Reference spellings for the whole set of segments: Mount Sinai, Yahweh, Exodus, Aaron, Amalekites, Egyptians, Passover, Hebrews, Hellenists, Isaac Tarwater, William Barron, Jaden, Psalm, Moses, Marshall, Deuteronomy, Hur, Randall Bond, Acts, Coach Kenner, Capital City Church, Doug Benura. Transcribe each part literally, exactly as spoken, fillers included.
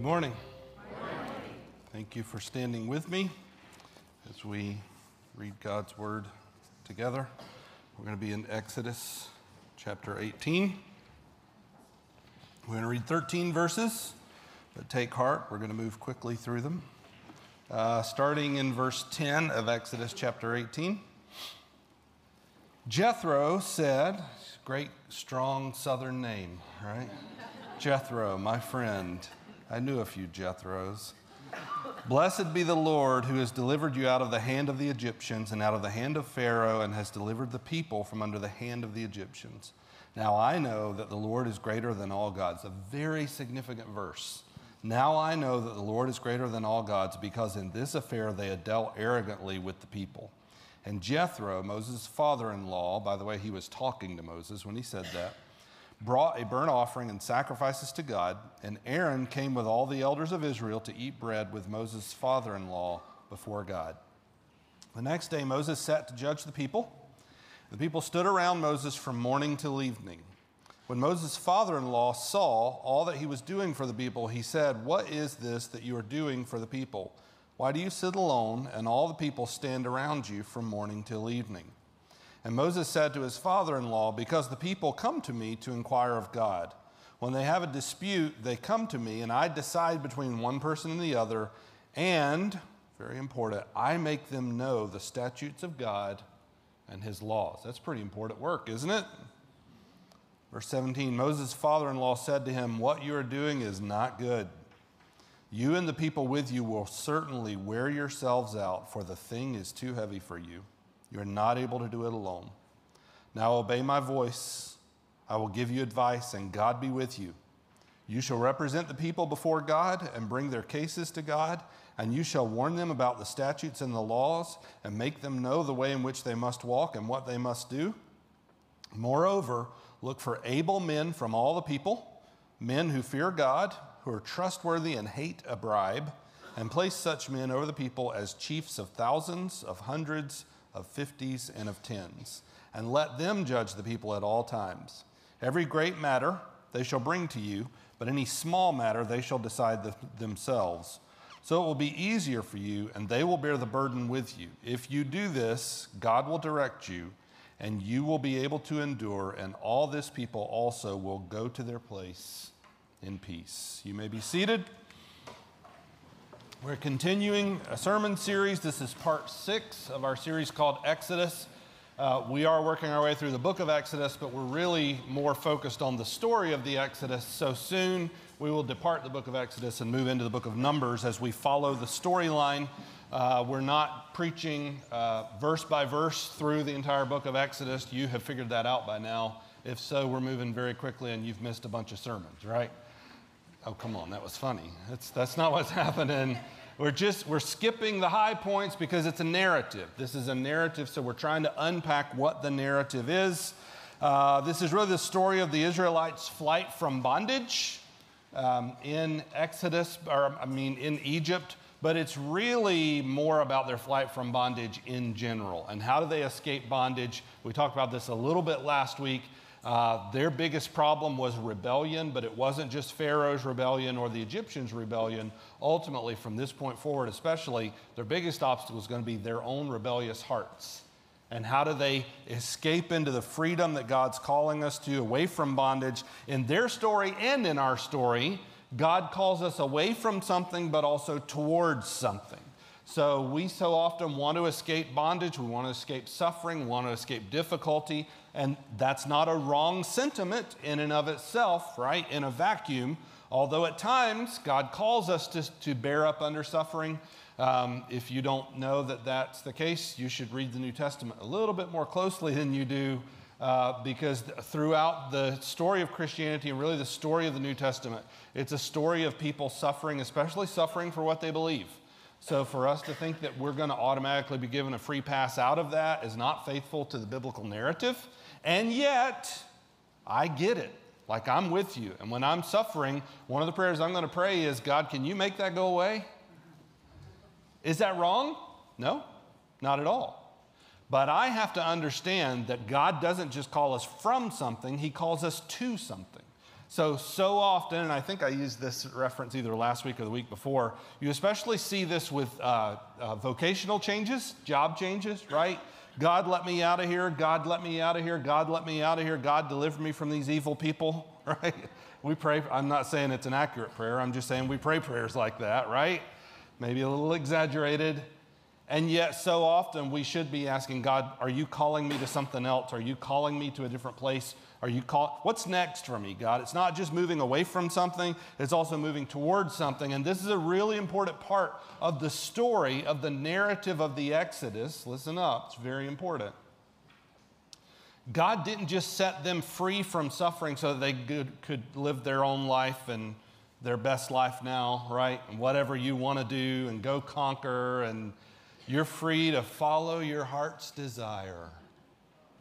Good morning. Good morning. Thank you for standing with me as we read God's Word together. We're going to be in Exodus chapter eighteen. We're going to read thirteen verses, but take heart, we're going to move quickly through them. Uh, starting in verse ten of Exodus chapter eighteen. Jethro said, great, strong southern name, right? Jethro, my friend. I knew a few Jethros. Blessed be the Lord who has delivered you out of the hand of the Egyptians and out of the hand of Pharaoh and has delivered the people from under the hand of the Egyptians. Now I know that the Lord is greater than all gods. A very significant verse. Now I know that the Lord is greater than all gods because in this affair they had dealt arrogantly with the people. And Jethro, Moses' father-in-law, by the way, he was talking to Moses when he said that, brought a burnt offering and sacrifices to God, and Aaron came with all the elders of Israel to eat bread with Moses' father-in-law before God. The next day Moses sat to judge the people. The people stood around Moses from morning till evening. When Moses' father-in-law saw all that he was doing for the people, he said, "What is this that you are doing for the people? Why do you sit alone and all the people stand around you from morning till evening?" And Moses said to his father-in-law, "Because the people come to me to inquire of God. When they have a dispute, they come to me, and I decide between one person and the other, and, very important, I make them know the statutes of God and his laws." That's pretty important work, isn't it? Verse seventeen, Moses' father-in-law said to him, "What you are doing is not good. You and the people with you will certainly wear yourselves out, for the thing is too heavy for you. You are not able to do it alone. Now obey my voice. I will give you advice, and God be with you. You shall represent the people before God and bring their cases to God, and you shall warn them about the statutes and the laws and make them know the way in which they must walk and what they must do. Moreover, look for able men from all the people, men who fear God, who are trustworthy and hate a bribe, and place such men over the people as chiefs of thousands, of hundreds, of fifties, and of tens, and let them judge the people at all times. Every great matter they shall bring to you, but any small matter they shall decide the, themselves. So it will be easier for you, and they will bear the burden with you. If you do this, God will direct you, and you will be able to endure, and all this people also will go to their place in peace." You may be seated. We're continuing a sermon series. This is part six of our series called Exodus. Uh, we are working our way through the book of Exodus, but we're really more focused on the story of the Exodus. So soon we will depart the book of Exodus and move into the book of Numbers as we follow the storyline. Uh, we're not preaching uh, verse by verse through the entire book of Exodus. You have figured that out by now. If so, we're moving very quickly and you've missed a bunch of sermons, right? Oh, come on, that was funny. That's, that's not what's happening. We're just, we're skipping the high points because it's a narrative. This is a narrative, so we're trying to unpack what the narrative is. Uh, this is really the story of the Israelites' flight from bondage um, in Exodus, or I mean in Egypt, but it's really more about their flight from bondage in general. And how do they escape bondage? We talked about this a little bit last week. Uh, their biggest problem was rebellion, but it wasn't just Pharaoh's rebellion or the Egyptians' rebellion. Ultimately, from this point forward especially, their biggest obstacle is going to be their own rebellious hearts. And how do they escape into the freedom that God's calling us to, away from bondage? In their story and in our story, God calls us away from something, but also towards something. So we so often want to escape bondage, we want to escape suffering, we want to escape difficulty, and that's not a wrong sentiment in and of itself, right, in a vacuum, although at times God calls us to, to bear up under suffering. Um, if you don't know that that's the case, you should read the New Testament a little bit more closely than you do, uh, because throughout the story of Christianity and really the story of the New Testament, it's a story of people suffering, especially suffering for what they believe. So for us to think that we're going to automatically be given a free pass out of that is not faithful to the biblical narrative. And yet, I get it. Like, I'm with you. And when I'm suffering, one of the prayers I'm going to pray is, "God, can you make that go away?" Is that wrong? No, not at all. But I have to understand that God doesn't just call us from something. He calls us to something. So, so often, and I think I used this reference either last week or the week before, you especially see this with uh, uh, vocational changes, job changes, right? God let me out of here, God let me out of here, God let me out of here, God deliver me from these evil people, right? We pray, I'm not saying it's an accurate prayer, I'm just saying we pray prayers like that, right? Maybe a little exaggerated. And yet so often we should be asking God, are you calling me to something else? Are you calling me to a different place? Are you call- What's next for me, God? It's not just moving away from something, it's also moving towards something. And this is a really important part of the story, of the narrative of the Exodus. Listen up, it's very important. God didn't just set them free from suffering so that they could, could live their own life and their best life now, right? And whatever you want to do and go conquer, and you're free to follow your heart's desire.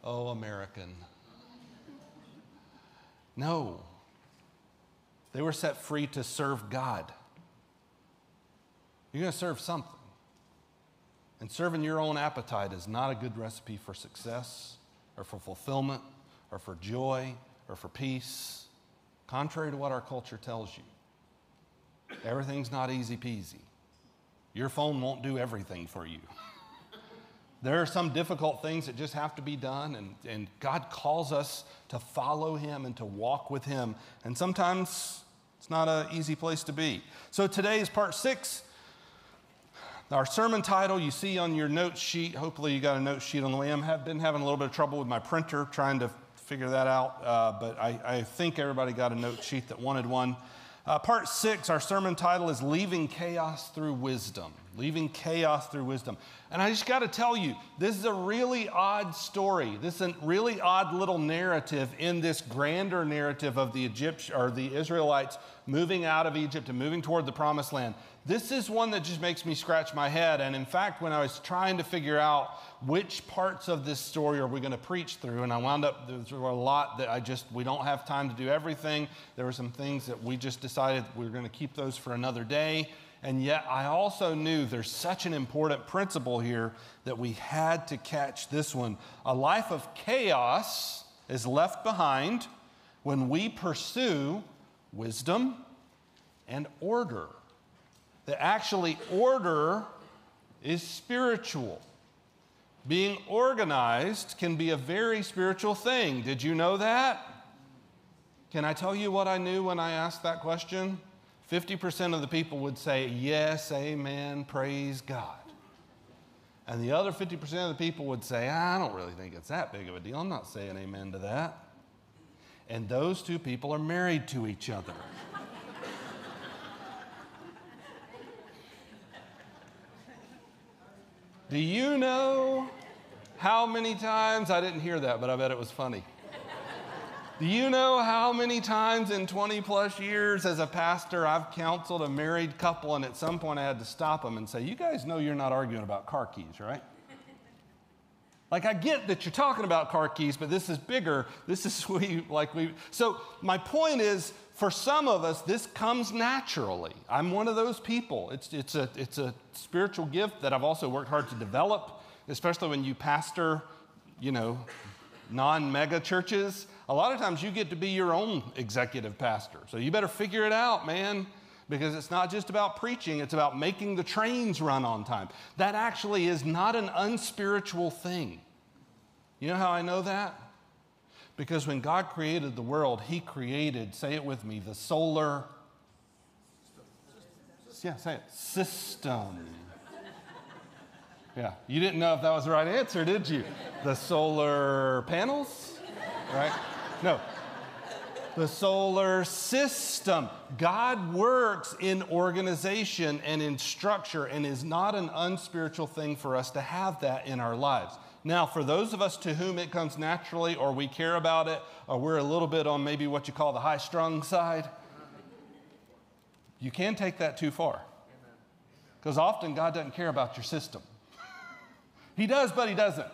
Oh, American. No. They were set free to serve God. You're going to serve something. And serving your own appetite is not a good recipe for success or for fulfillment or for joy or for peace, contrary to what our culture tells you. Everything's not easy peasy. Your phone won't do everything for you. There are some difficult things that just have to be done, and, and God calls us to follow him and to walk with him. And sometimes it's not an easy place to be. So today is part six. Our sermon title you see on your note sheet. Hopefully you got a note sheet on the way. I've been having a little bit of trouble with my printer trying to figure that out, uh, but I, I think everybody got a note sheet that wanted one. Uh, part six, our sermon title is Leaving Chaos Through Wisdom. Leaving Chaos Through Wisdom. And I just got to tell you, this is a really odd story. This is a really odd little narrative in this grander narrative of the Egypt, or the Israelites moving out of Egypt and moving toward the Promised Land. This is one that just makes me scratch my head. And in fact, when I was trying to figure out which parts of this story are we going to preach through, and I wound up, there were a lot that I just, we don't have time to do everything. There were some things that we just decided we were going to keep those for another day. And yet I also knew there's such an important principle here that we had to catch this one. A life of chaos is left behind when we pursue wisdom and order. That actually order is spiritual. Being organized can be a very spiritual thing. Did you know that? Can I tell you what I knew when I asked that question? fifty percent of the people would say, yes, amen, praise God. And the other fifty percent of the people would say, I don't really think it's that big of a deal. I'm not saying amen to that. And those two people are married to each other. Do you know how many times, I didn't hear that, but I bet it was funny. Do you know how many times in twenty plus years as a pastor I've counseled a married couple, and at some point I had to stop them and say, you guys know you're not arguing about car keys, right? Like, I get that you're talking about car keys, but this is bigger. This is we, like we, so my point is, for some of us, this comes naturally. I'm one of those people. It's, it's, a, it's a spiritual gift that I've also worked hard to develop, especially when you pastor, you know, non-mega churches. A lot of times you get to be your own executive pastor. So you better figure it out, man, because it's not just about preaching. It's about making the trains run on time. That actually is not an unspiritual thing. You know how I know that? Because when God created the world, he created, say it with me, the solar, yeah, say it, system. Yeah, you didn't know if that was the right answer, did you? The solar panels, right? No. The solar system. God works in organization and in structure, and is not an unspiritual thing for us to have that in our lives. Now, for those of us to whom it comes naturally, or we care about it, or we're a little bit on maybe what you call the high-strung side, you can take that too far. Because often God doesn't care about your system. He does, but he doesn't.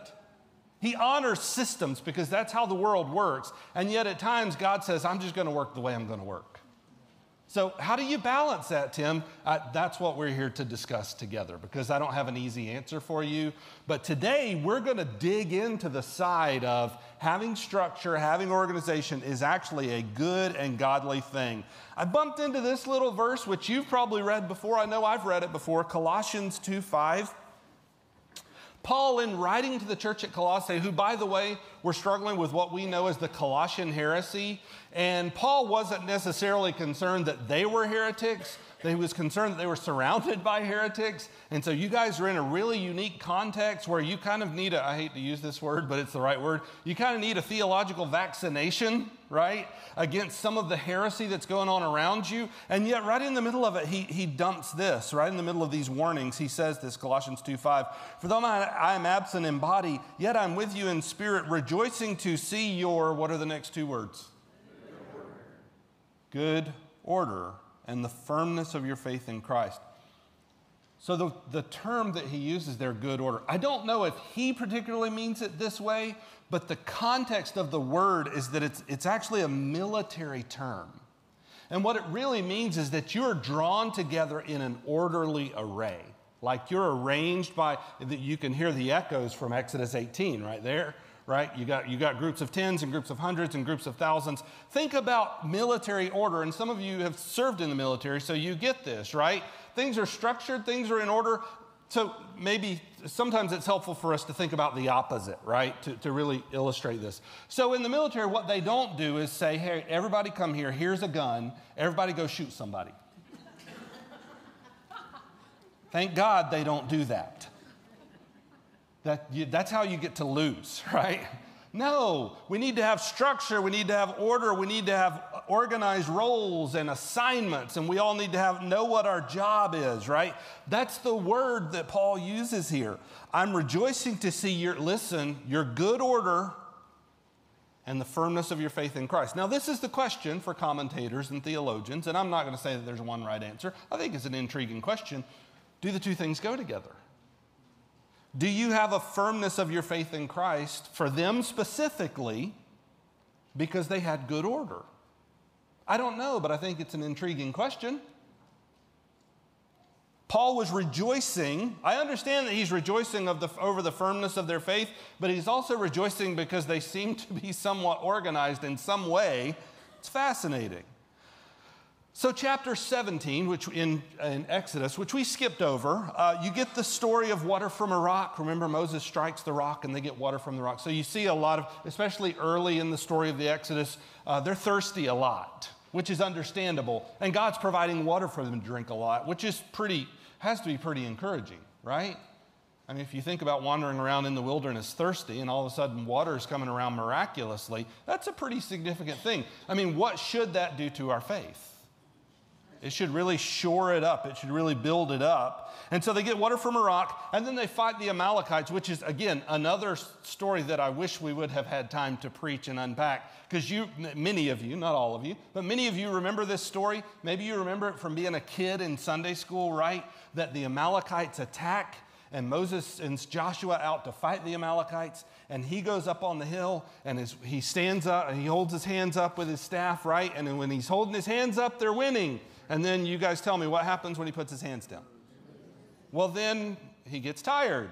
He honors systems because that's how the world works. And yet at times God says, I'm just going to work the way I'm going to work. So how do you balance that, Tim? Uh, that's what we're here to discuss together, because I don't have an easy answer for you. But today, we're going to dig into the side of having structure, having organization is actually a good and godly thing. I bumped into this little verse, which you've probably read before. I know I've read it before, Colossians two five. Paul, in writing to the church at Colossae, who, by the way, were struggling with what we know as the Colossian heresy, and Paul wasn't necessarily concerned that they were heretics. He was concerned that they were surrounded by heretics. And so you guys are in a really unique context where you kind of need a, I hate to use this word, but it's the right word, you kind of need a theological vaccination, right, against some of the heresy that's going on around you. And yet right in the middle of it, he, he dumps this. Right in the middle of these warnings, he says this, Colossians two five, "For though I, I am absent in body, yet I'm with you in spirit, rejoicing to see your," what are the next two words? "Good order and the firmness of your faith in Christ." So the, the term that he uses there, good order, I don't know if he particularly means it this way, but the context of the word is that it's, it's actually a military term. And what it really means is that you're drawn together in an orderly array. Like you're arranged by, you can hear the echoes from Exodus eighteen right there, right? You got, you got groups of tens and groups of hundreds and groups of thousands. Think about military order, and some of you have served in the military, so you get this, right? Things are structured, things are in order. So maybe sometimes it's helpful for us to think about the opposite, right, to, to really illustrate this. So in the military, what they don't do is say, hey, everybody come here, here's a gun, everybody go shoot somebody. Thank God they don't do that. That you, that's how you get to lose, right? No, we need to have structure, we need to have order, we need to have organized roles and assignments, and we all need to have know what our job is, right? That's the word that Paul uses here. I'm rejoicing to see your, listen, your good order and the firmness of your faith in Christ. Now, this is the question for commentators and theologians, and I'm not going to say that there's one right answer. I think it's an intriguing question. Do the two things go together? Do you have a firmness of your faith in Christ for them specifically because they had good order? I don't know, but I think it's an intriguing question. Paul was rejoicing. I understand that he's rejoicing of the, over the firmness of their faith, but he's also rejoicing because they seem to be somewhat organized in some way. It's fascinating. So chapter seventeen, which in, in Exodus, which we skipped over, uh, you get the story of water from a rock. Remember, Moses strikes the rock and they get water from the rock. So you see a lot of, especially early in the story of the Exodus, uh, they're thirsty a lot, which is understandable. And God's providing water for them to drink a lot, which is pretty, has to be pretty encouraging, right? I mean, if you think about wandering around in the wilderness thirsty and all of a sudden water is coming around miraculously, that's a pretty significant thing. I mean, what should that do to our faith? It should really shore it up. It should really build it up. And so they get water from a rock, and then they fight the Amalekites, which is, again, another story that I wish we would have had time to preach and unpack. Because you, many of you, not all of you, but many of you remember this story. Maybe you remember it from being a kid in Sunday school, right? That the Amalekites attack, and Moses sends Joshua out to fight the Amalekites, and he goes up on the hill, and his, he stands up, and he holds his hands up with his staff, right? And when he's holding his hands up, they're winning. And then you guys tell me what happens when he puts his hands down. Well, then he gets tired.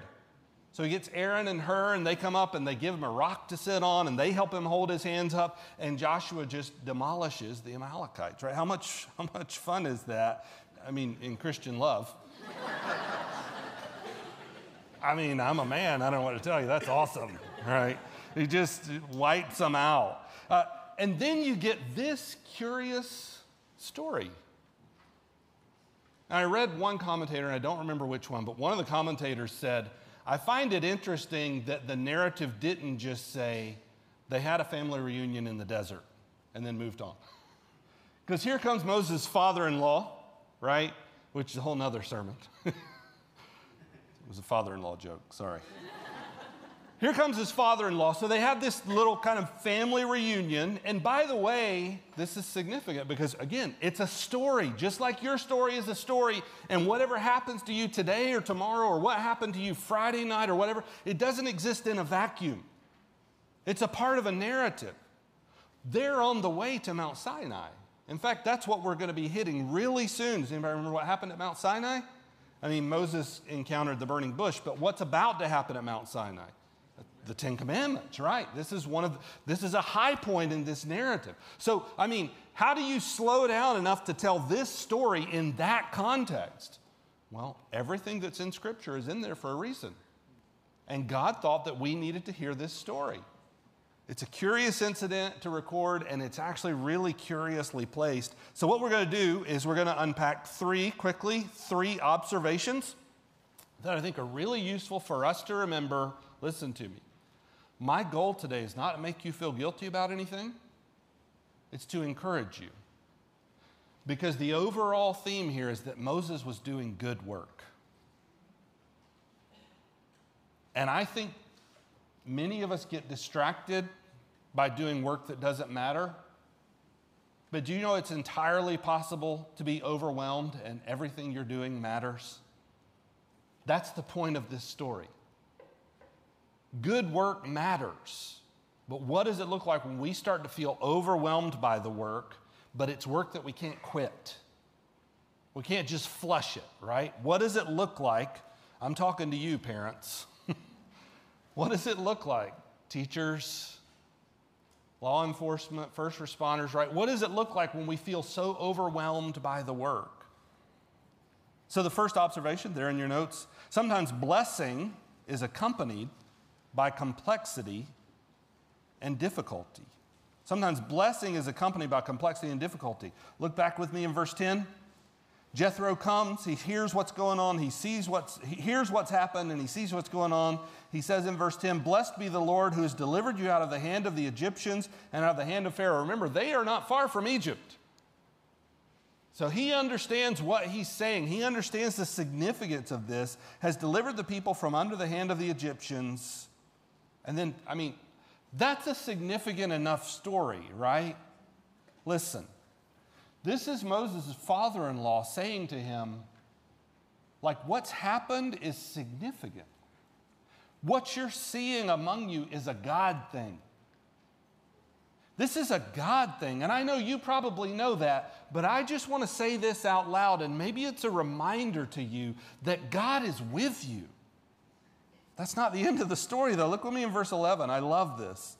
So he gets Aaron and Hur, and they come up, and they give him a rock to sit on, and they help him hold his hands up, and Joshua just demolishes the Amalekites, right? How much, how much fun is that? I mean, in Christian love. I mean, I'm a man. I don't know what to tell you. That's awesome, right? He just wipes them out. Uh, and then you get this curious story. I read one commentator, and I don't remember which one, but one of the commentators said, I find it interesting that the narrative didn't just say they had a family reunion in the desert and then moved on. Because here comes Moses' father-in-law, right? Which is a whole nother sermon. It was a father-in-law joke, sorry. Here comes his father-in-law. So they have this little kind of family reunion. And by the way, this is significant because, again, it's a story. Just like your story is a story, and whatever happens to you today or tomorrow or what happened to you Friday night or whatever, it doesn't exist in a vacuum. It's a part of a narrative. They're on the way to Mount Sinai. In fact, that's what we're going to be hitting really soon. Does anybody remember what happened at Mount Sinai? I mean, Moses encountered the burning bush, but what's about to happen at Mount Sinai? The Ten Commandments, right? This is one of, this is a high point in this narrative. So, I mean, how do you slow down enough to tell this story in that context? Well, everything that's in Scripture is in there for a reason. And God thought that we needed to hear this story. It's a curious incident to record, and it's actually really curiously placed. So what we're going to do is we're going to unpack three, quickly, three observations that I think are really useful for us to remember. Listen to me. My goal today is not to make you feel guilty about anything. It's to encourage you. Because the overall theme here is that Moses was doing good work. And I think many of us get distracted by doing work that doesn't matter. But do you know it's entirely possible to be overwhelmed and everything you're doing matters? That's the point of this story. Good work matters. But what does it look like when we start to feel overwhelmed by the work, but it's work that we can't quit? We can't just flush it, right? What does it look like? I'm talking to you, parents. What does it look like? Teachers, law enforcement, first responders, right? What does it look like when we feel so overwhelmed by the work? So the first observation there in your notes, sometimes blessing is accompanied by complexity and difficulty. Sometimes blessing is accompanied by complexity and difficulty. Look back with me in verse ten. Jethro comes, he hears what's going on, he sees what's, he hears what's happened, and he sees what's going on. He says in verse ten, "Blessed be the Lord who has delivered you out of the hand of the Egyptians and out of the hand of Pharaoh." Remember, they are not far from Egypt. So he understands what he's saying. He understands the significance of this, has delivered the people from under the hand of the Egyptians. And then, I mean, that's a significant enough story, right? Listen, this is Moses' father-in-law saying to him, like, what's happened is significant. What you're seeing among you is a God thing. This is a God thing, and I know you probably know that, but I just want to say this out loud, and maybe it's a reminder to you that God is with you. That's not the end of the story, though. Look with me in verse eleven. I love this.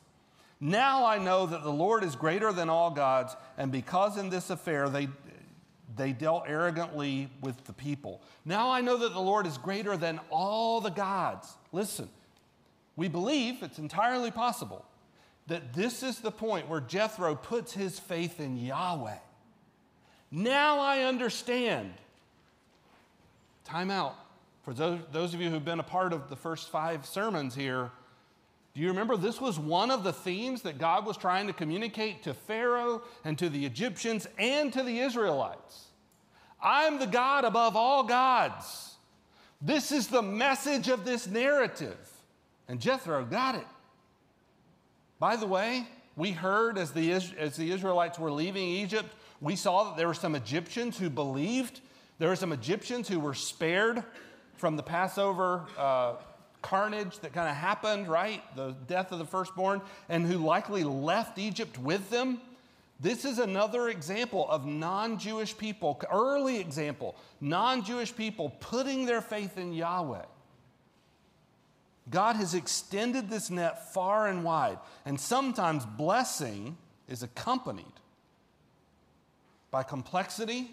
"Now I know that the Lord is greater than all gods, and because in this affair they, they dealt arrogantly with the people." Now I know that the Lord is greater than all the gods. Listen, we believe it's entirely possible that this is the point where Jethro puts his faith in Yahweh. Now I understand. Time out. For those of you who've been a part of the first five sermons here, do you remember this was one of the themes that God was trying to communicate to Pharaoh and to the Egyptians and to the Israelites? I'm the God above all gods. This is the message of this narrative. And Jethro got it. By the way, we heard as the, as the Israelites were leaving Egypt, we saw that there were some Egyptians who believed. There were some Egyptians who were spared from the Passover uh, carnage that kind of happened, right? The death of the firstborn, and who likely left Egypt with them. This is another example of non-Jewish people, early example, non-Jewish people putting their faith in Yahweh. God has extended this net far and wide, and sometimes blessing is accompanied by complexity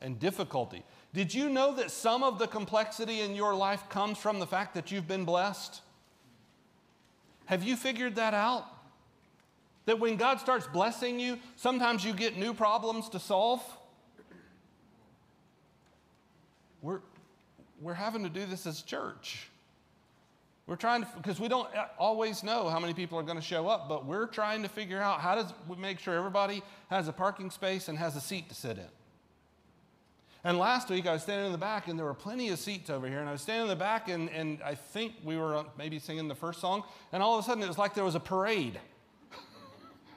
and difficulty. Did you know that some of the complexity in your life comes from the fact that you've been blessed? Have you figured that out? That when God starts blessing you, sometimes you get new problems to solve? We're, we're having to do this as church. We're trying to, because we don't always know how many people are going to show up, but we're trying to figure out how does we make sure everybody has a parking space and has a seat to sit in. And last week, I was standing in the back, and there were plenty of seats over here. And I was standing in the back, and, and I think we were maybe singing the first song. And all of a sudden, it was like there was a parade.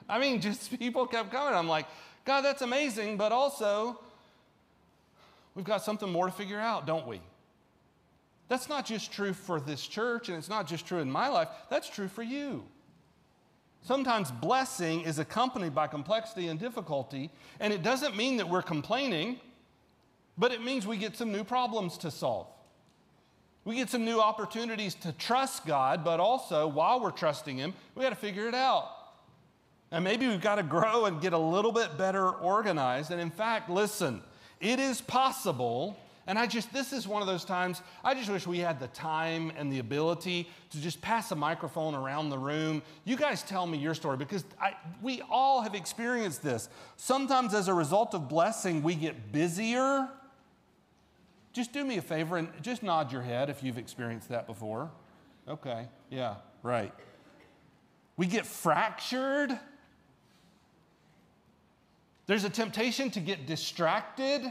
I mean, just people kept coming. I'm like, God, that's amazing. But also, we've got something more to figure out, don't we? That's not just true for this church, and it's not just true in my life. That's true for you. Sometimes blessing is accompanied by complexity and difficulty, and it doesn't mean that we're complaining, but it means we get some new problems to solve. We get some new opportunities to trust God, but also while we're trusting Him, we got to figure it out. And maybe we've got to grow and get a little bit better organized. And in fact, listen, it is possible. And I just, this is one of those times, I just wish we had the time and the ability to just pass a microphone around the room. You guys tell me your story, because I, we all have experienced this. Sometimes as a result of blessing, we get busier. Just do me a favor and just nod your head if you've experienced that before. Okay, yeah, right. We get fractured. There's a temptation to get distracted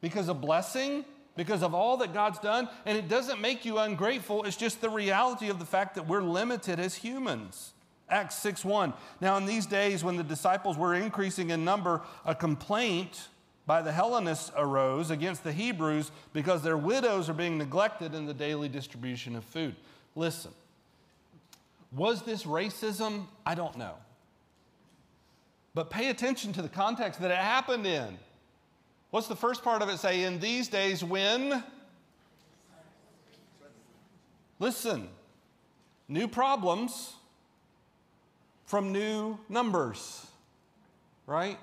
because of blessing, because of all that God's done. And it doesn't make you ungrateful. It's just the reality of the fact that we're limited as humans. Acts six one. Now in these days when the disciples were increasing in number, a complaint by the Hellenists arose against the Hebrews because their widows are being neglected in the daily distribution of food. Listen, was this racism? I don't know. But pay attention to the context that it happened in. What's the first part of it say? In these days when? Listen, new problems from new numbers, right?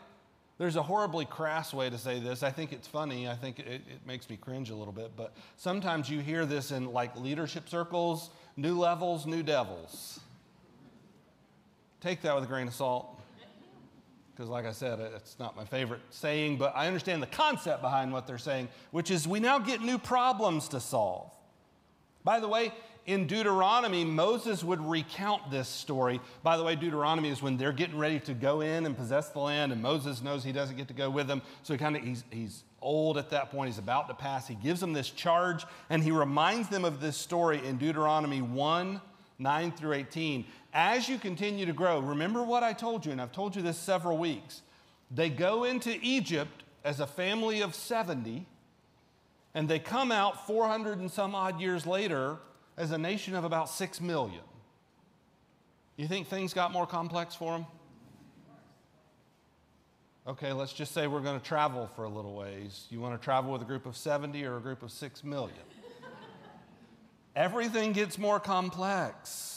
There's a horribly crass way to say this. I think it's funny. I think it, it makes me cringe a little bit. But sometimes you hear this in like leadership circles, new levels, new devils. Take that with a grain of salt. Because like I said, it's not my favorite saying, but I understand the concept behind what they're saying, which is we now get new problems to solve. By the way, in Deuteronomy, Moses would recount this story. By the way, Deuteronomy is when they're getting ready to go in and possess the land, and Moses knows he doesn't get to go with them, so he kind of he's, he's old at that point. He's about to pass. He gives them this charge, and he reminds them of this story in Deuteronomy one, nine through eighteen. As you continue to grow, remember what I told you, and I've told you this several weeks. They go into Egypt as a family of seventy, and they come out four hundred and some odd years later as a nation of about six million. You think things got more complex for them? Okay, let's just say we're going to travel for a little ways. You want to travel with a group of seventy or a group of six million? Everything gets more complex.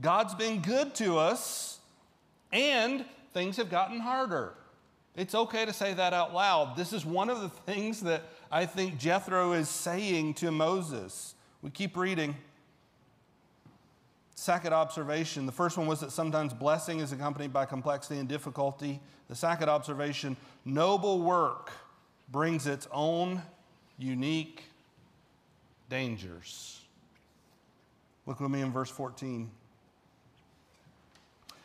God's been good to us, and things have gotten harder. It's okay to say that out loud. This is one of the things that I think Jethro is saying to Moses. We keep reading. Second observation. The first one was that sometimes blessing is accompanied by complexity and difficulty. The second observation, noble work brings its own unique dangers. Look with me in verse fourteen.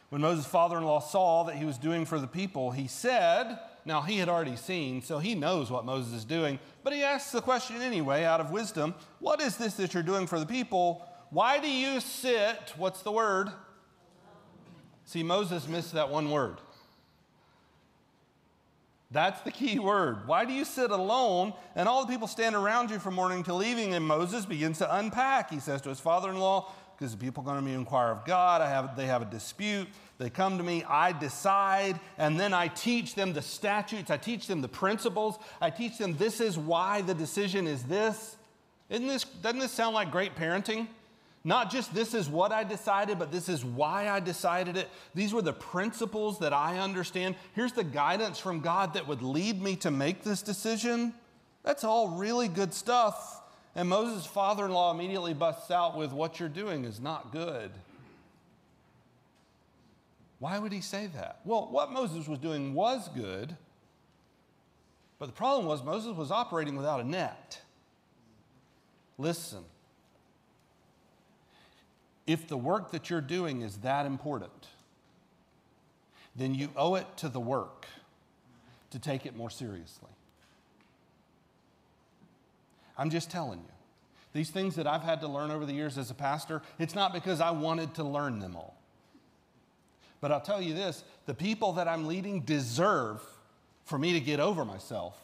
When Moses' father-in-law saw that he was doing for the people, he said, now he had already seen, so he knows what Moses is doing, but he asks the question anyway out of wisdom, what is this that you're doing for the people? Why do you sit, what's the word? See, Moses missed that one word. That's the key word. Why do you sit alone and all the people stand around you from morning till evening? And Moses begins to unpack. He says to his father-in-law, because the people are going to inquire of God. I have, they have a dispute. They come to me. I decide. And then I teach them the statutes. I teach them the principles. I teach them this is why the decision is this. Isn't this doesn't this sound like great parenting? Not just this is what I decided, but this is why I decided it. These were the principles that I understand. Here's the guidance from God that would lead me to make this decision. That's all really good stuff. And Moses' father-in-law immediately busts out with, what you're doing is not good. Why would he say that? Well, what Moses was doing was good, but the problem was Moses was operating without a net. Listen, if the work that you're doing is that important, then you owe it to the work to take it more seriously. I'm just telling you. These things that I've had to learn over the years as a pastor, it's not because I wanted to learn them all. But I'll tell you this, the people that I'm leading deserve for me to get over myself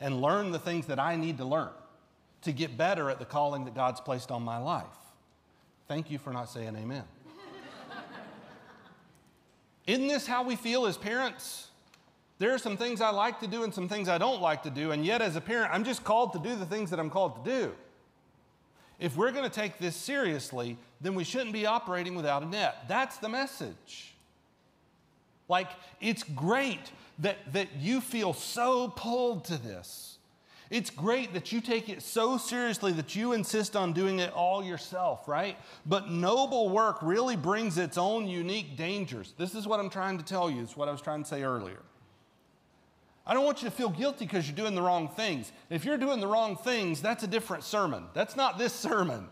and learn the things that I need to learn to get better at the calling that God's placed on my life. Thank you for not saying amen. Isn't this how we feel as parents? There are some things I like to do and some things I don't like to do, and yet as a parent, I'm just called to do the things that I'm called to do. If we're going to take this seriously, then we shouldn't be operating without a net. That's the message. Like, it's great that, that you feel so pulled to this. It's great that you take it so seriously that you insist on doing it all yourself, right? But noble work really brings its own unique dangers. This is what I'm trying to tell you. It's what I was trying to say earlier. I don't want you to feel guilty because you're doing the wrong things. If you're doing the wrong things, that's a different sermon. That's not this sermon.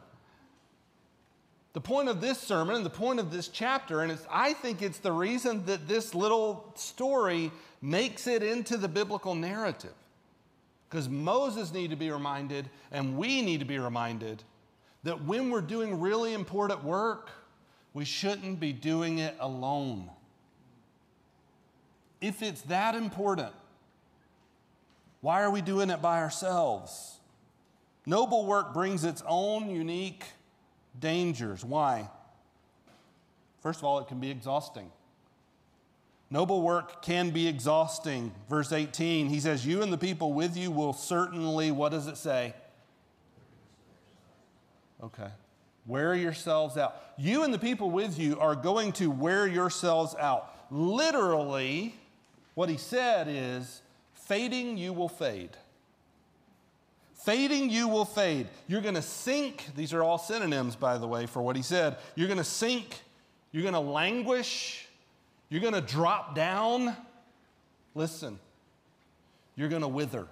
The point of this sermon and the point of this chapter, and it's, I think it's the reason that this little story makes it into the biblical narrative. Because Moses needed to be reminded, and we need to be reminded, that when we're doing really important work, we shouldn't be doing it alone. If it's that important, why are we doing it by ourselves? Noble work brings its own unique dangers. Why? First of all, it can be exhausting. Noble work can be exhausting. Verse eighteen, he says, you and the people with you will certainly, what does it say? Okay. Wear yourselves out. You and the people with you are going to wear yourselves out. Literally, what he said is, fading you will fade. Fading you will fade. You're going to sink. These are all synonyms, by the way, for what he said. You're going to sink. You're going to languish. You're going to drop down. Listen, you're going to wither.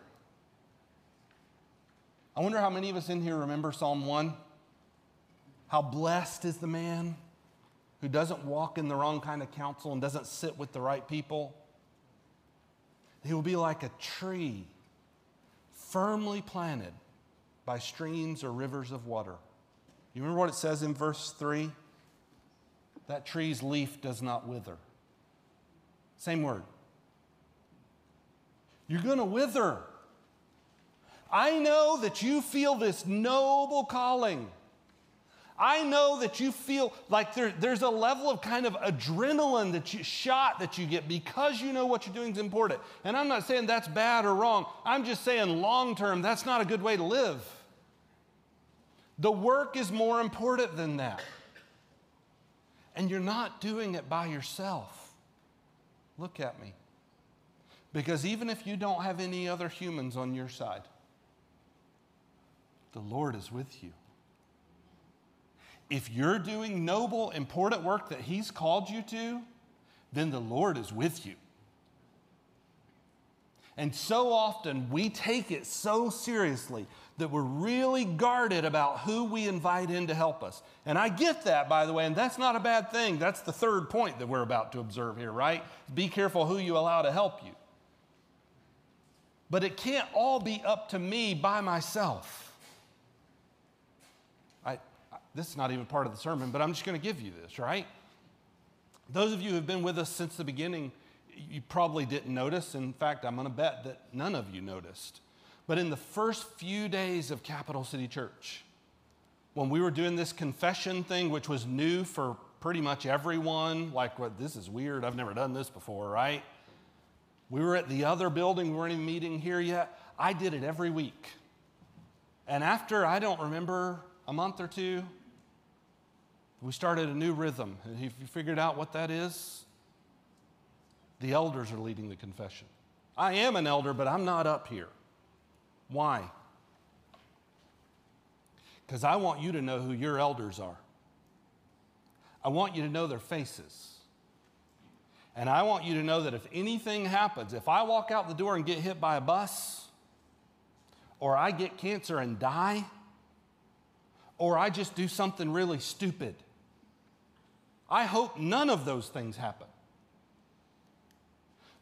I wonder how many of us in here remember Psalm one? How blessed is the man who doesn't walk in the wrong kind of counsel and doesn't sit with the right people. He will be like a tree firmly planted by streams or rivers of water. You remember what it says in verse three? That tree's leaf does not wither. Same word. You're going to wither. I know that you feel this noble calling. I know that you feel like there, there's a level of kind of adrenaline that you shot that you get because you know what you're doing is important. And I'm not saying that's bad or wrong. I'm just saying long term, that's not a good way to live. The work is more important than that. And you're not doing it by yourself. Look at me. Because even if you don't have any other humans on your side, the Lord is with you. If you're doing noble, important work that He's called you to, then the Lord is with you. And so often we take it so seriously that we're really guarded about who we invite in to help us. And I get that, by the way, and that's not a bad thing. That's the third point that we're about to observe here, right? Be careful who you allow to help you. But it can't all be up to me by myself. This is not even part of the sermon, but I'm just going to give you this, right? Those of you who have been with us since the beginning, you probably didn't notice. In fact, I'm going to bet that none of you noticed. But in the first few days of Capital City Church, when we were doing this confession thing, which was new for pretty much everyone, like, well, this is weird, I've never done this before, right? We were at the other building, we weren't even meeting here yet. I did it every week. And after, I don't remember, a month or two, we started a new rhythm. And if you figured out what that is, the elders are leading the confession. I am an elder, but I'm not up here. Why? Because I want you to know who your elders are. I want you to know their faces. And I want you to know that if anything happens, if I walk out the door and get hit by a bus, or I get cancer and die, or I just do something really stupid, I hope none of those things happen.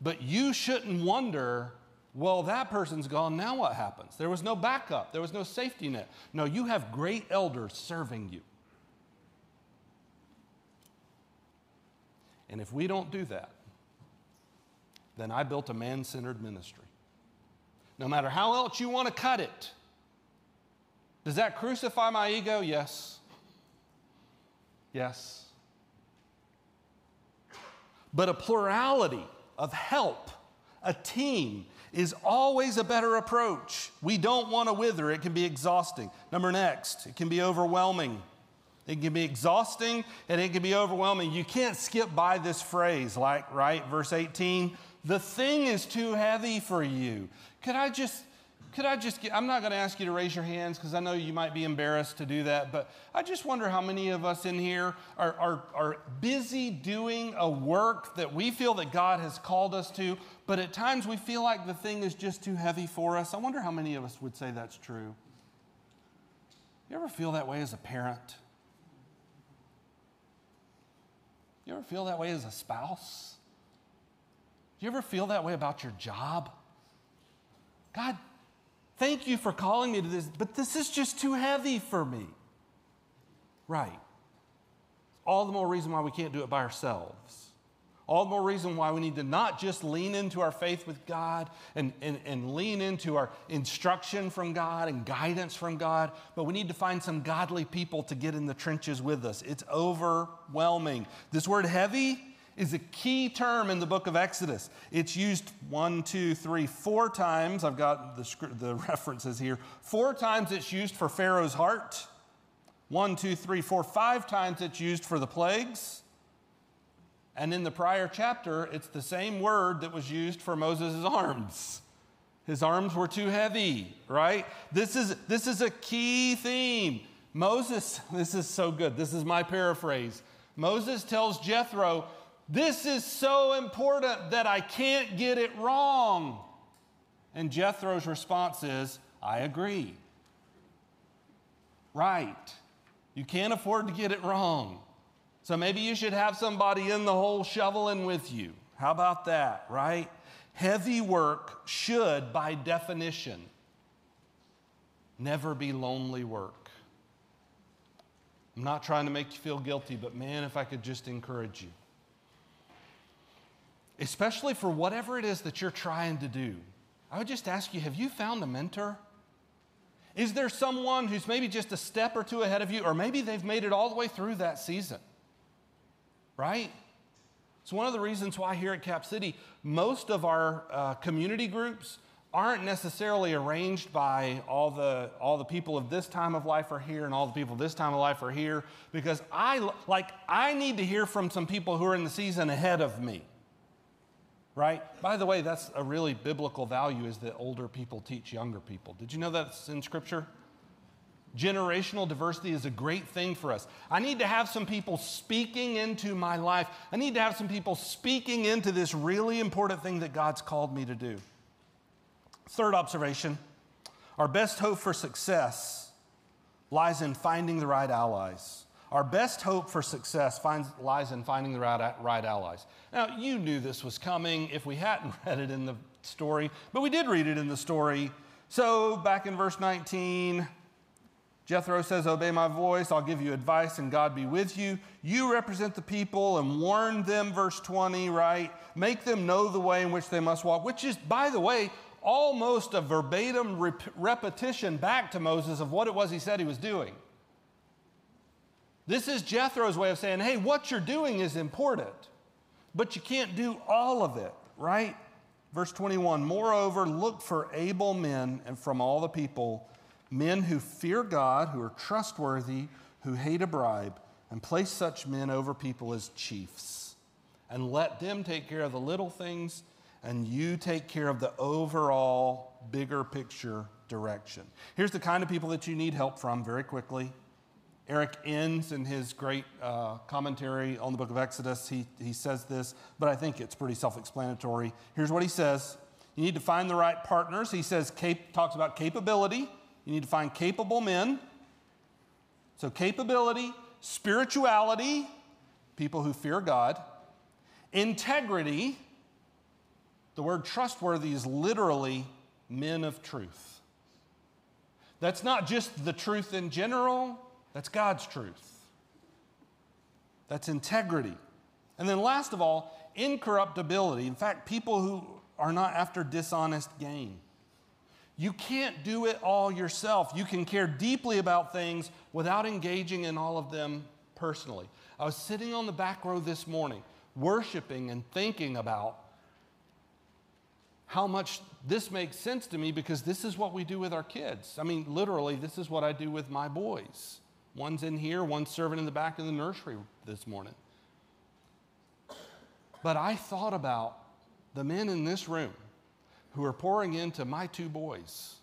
But you shouldn't wonder, well, that person's gone, now what happens? There was no backup. There was no safety net. No, you have great elders serving you. And if we don't do that, then I built a man-centered ministry. No matter how else you want to cut it, does that crucify my ego? Yes. Yes. But a plurality of help, a team, is always a better approach. We don't want to wither. It can be exhausting. Number next, it can be overwhelming. It can be exhausting and it can be overwhelming. You can't skip by this phrase, like, right, verse eighteen, the thing is too heavy for you. Could I just, could I just get, I'm not going to ask you to raise your hands because I know you might be embarrassed to do that, but I just wonder how many of us in here are, are, are busy doing a work that we feel that God has called us to, but at times we feel like the thing is just too heavy for us. I wonder how many of us would say that's true. You ever feel that way as a parent? You ever feel that way as a spouse? Do you ever feel that way about your job? God, thank you for calling me to this, but this is just too heavy for me. Right. All the more reason why we can't do it by ourselves. All the more reason why we need to not just lean into our faith with God and, and, and lean into our instruction from God and guidance from God, but we need to find some godly people to get in the trenches with us. It's overwhelming. This word heavy is a key term in the book of Exodus. It's used one, two, three, four times. I've got the, the references here. Four times it's used for Pharaoh's heart. One, two, three, four, five times it's used for the plagues. And in the prior chapter, it's the same word that was used for Moses' arms. His arms were too heavy, right? This is, this is a key theme. Moses, this is so good. This is my paraphrase. Moses tells Jethro, this is so important that I can't get it wrong. And Jethro's response is, I agree. Right. You can't afford to get it wrong. So maybe you should have somebody in the hole shoveling with you. How about that, right? Heavy work should, by definition, never be lonely work. I'm not trying to make you feel guilty, but man, if I could just encourage you. Especially for whatever it is that you're trying to do. I would just ask you, have you found a mentor? Is there someone who's maybe just a step or two ahead of you, or maybe they've made it all the way through that season? Right? It's one of the reasons why here at Cap City, most of our uh, community groups aren't necessarily arranged by all the, all the people of this time of life are here and all the people of this time of life are here, because I, like, I need to hear from some people who are in the season ahead of me. Right? By the way, that's a really biblical value, is that older people teach younger people. Did you know that's in Scripture? Generational diversity is a great thing for us. I need to have some people speaking into my life. I need to have some people speaking into this really important thing that God's called me to do. Third observation, our best hope for success lies in finding the right allies. Our best hope for success finds, lies in finding the right, right allies. Now, you knew this was coming if we hadn't read it in the story, but we did read it in the story. So back in verse nineteen... Jethro says, obey my voice, I'll give you advice, and God be with you. You represent the people and warn them, verse twenty, right? Make them know the way in which they must walk, which is, by the way, almost a verbatim rep repetition back to Moses of what it was he said he was doing. This is Jethro's way of saying, hey, what you're doing is important, but you can't do all of it, right? Verse twenty-one, moreover, look for able men and from all the people, men who fear God, who are trustworthy, who hate a bribe, and place such men over people as chiefs. And let them take care of the little things, and you take care of the overall bigger picture direction. Here's the kind of people that you need help from very quickly. Eric ends in his great uh, commentary on the book of Exodus. He, he says this, but I think it's pretty self-explanatory. Here's what he says. You need to find the right partners. He says, cap- talks about capability. You need to find capable men. So capability, spirituality, people who fear God, integrity. The word trustworthy is literally men of truth. That's not just the truth in general. That's God's truth. That's integrity. And then last of all, incorruptibility. In fact, people who are not after dishonest gain. You can't do it all yourself. You can care deeply about things without engaging in all of them personally. I was sitting on the back row this morning worshiping and thinking about how much this makes sense to me, because this is what we do with our kids. I mean, literally, this is what I do with my boys. One's in here, one's serving in the back of the nursery this morning. But I thought about the men in this room who are pouring into my two boys.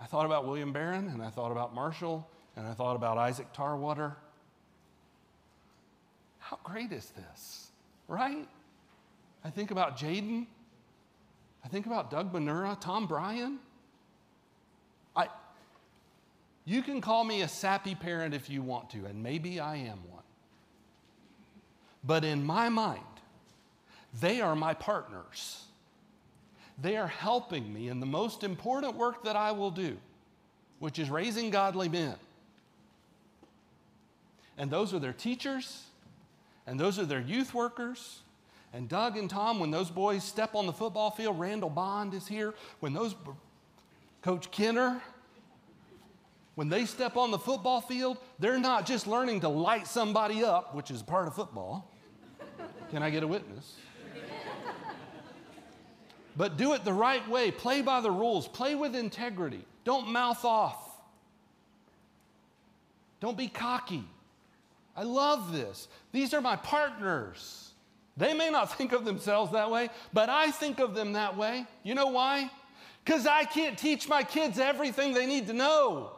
I thought about William Barron, and I thought about Marshall, and I thought about Isaac Tarwater. How great is this, right? I think about Jaden. I think about Doug Benura, Tom Bryan. I, you can call me a sappy parent if you want to, and maybe I am one. But in my mind, they are my partners. They are helping me in the most important work that I will do, which is raising godly men. And those are their teachers, and those are their youth workers. And Doug and Tom, when those boys step on the football field, Randall Bond is here. When those, Coach Kenner, when they step on the football field, they're not just learning to light somebody up, which is part of football. Can I get a witness? But do it the right way. Play by the rules. Play with integrity. Don't mouth off. Don't be cocky. I love this. These are my partners. They may not think of themselves that way, but I think of them that way. You know why? Because I can't teach my kids everything they need to know.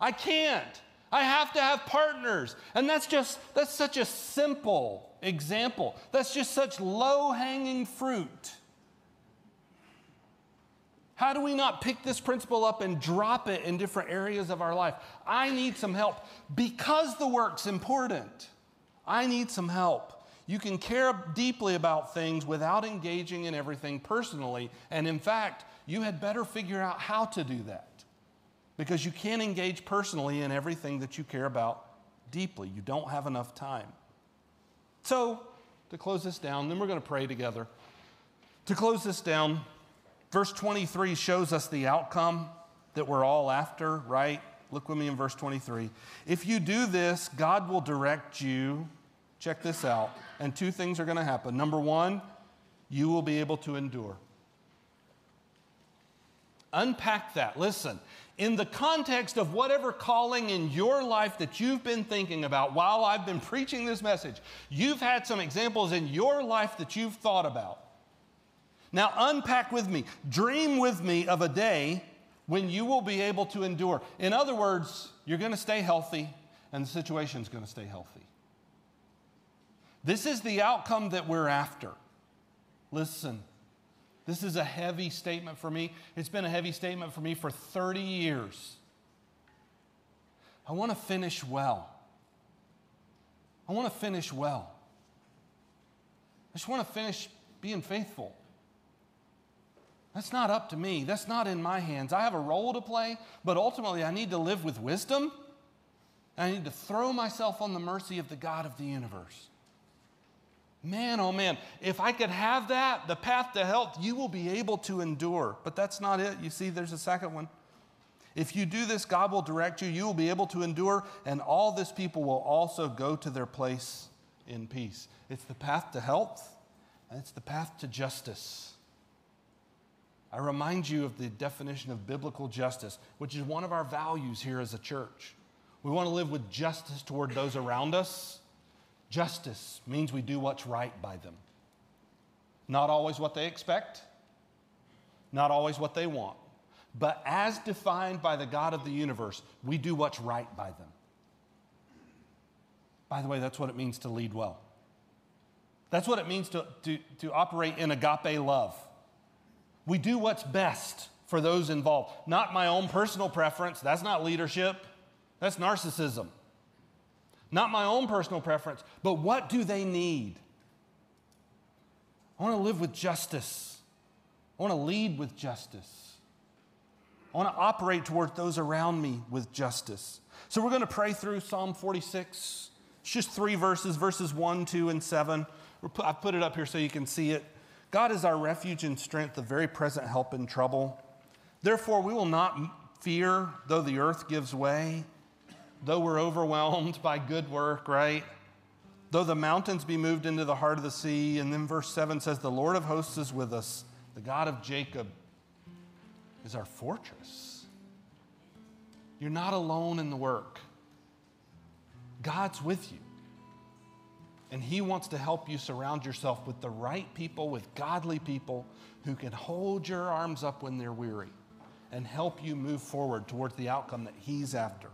I can't. I have to have partners. And that's just, that's such a simple example. That's just such low-hanging fruit. How do we not pick this principle up and drop it in different areas of our life? I need some help. Because the work's important, I need some help. You can care deeply about things without engaging in everything personally. And in fact, you had better figure out how to do that, because you can't engage personally in everything that you care about deeply. You don't have enough time. So to close this down, then we're going to pray together. To close this down, verse twenty-three shows us the outcome that we're all after, right? Look with me in verse twenty-three. If you do this, God will direct you. Check this out. And two things are going to happen. Number one, you will be able to endure. Unpack that. Listen, in the context of whatever calling in your life that you've been thinking about while I've been preaching this message, you've had some examples in your life that you've thought about. Now unpack with me. Dream with me of a day when you will be able to endure. In other words, you're going to stay healthy, and the situation's going to stay healthy. This is the outcome that we're after. Listen, this is a heavy statement for me. It's been a heavy statement for me for thirty years. I want to finish well. I want to finish well. I just want to finish being faithful. That's not up to me. That's not in my hands. I have a role to play, but ultimately I need to live with wisdom. I need to throw myself on the mercy of the God of the universe. Man, oh man, if I could have that, the path to health, you will be able to endure. But that's not it. You see, there's a second one. If you do this, God will direct you. You will be able to endure, and all this people will also go to their place in peace. It's the path to health, and it's the path to justice. I remind you of the definition of biblical justice, which is one of our values here as a church. We want to live with justice toward those around us. Justice means we do what's right by them. Not always what they expect, not always what they want, but as defined by the God of the universe, we do what's right by them. By the way, that's what it means to lead well. That's what it means to, to, to operate in agape love. We do what's best for those involved. Not my own personal preference. That's not leadership. That's narcissism. Not my own personal preference, but what do they need? I want to live with justice. I want to lead with justice. I want to operate toward those around me with justice. So we're going to pray through Psalm forty-six. It's just three verses, verses one, two, and seven. I put it up here so you can see it. God is our refuge and strength, a very present help in trouble. Therefore, we will not fear, though the earth gives way, though we're overwhelmed by good work, right? though the mountains be moved into the heart of the sea. And then verse seven says, the Lord of hosts is with us. The God of Jacob is our fortress. You're not alone in the work. God's with you. And he wants to help you surround yourself with the right people, with godly people who can hold your arms up when they're weary and help you move forward towards the outcome that he's after.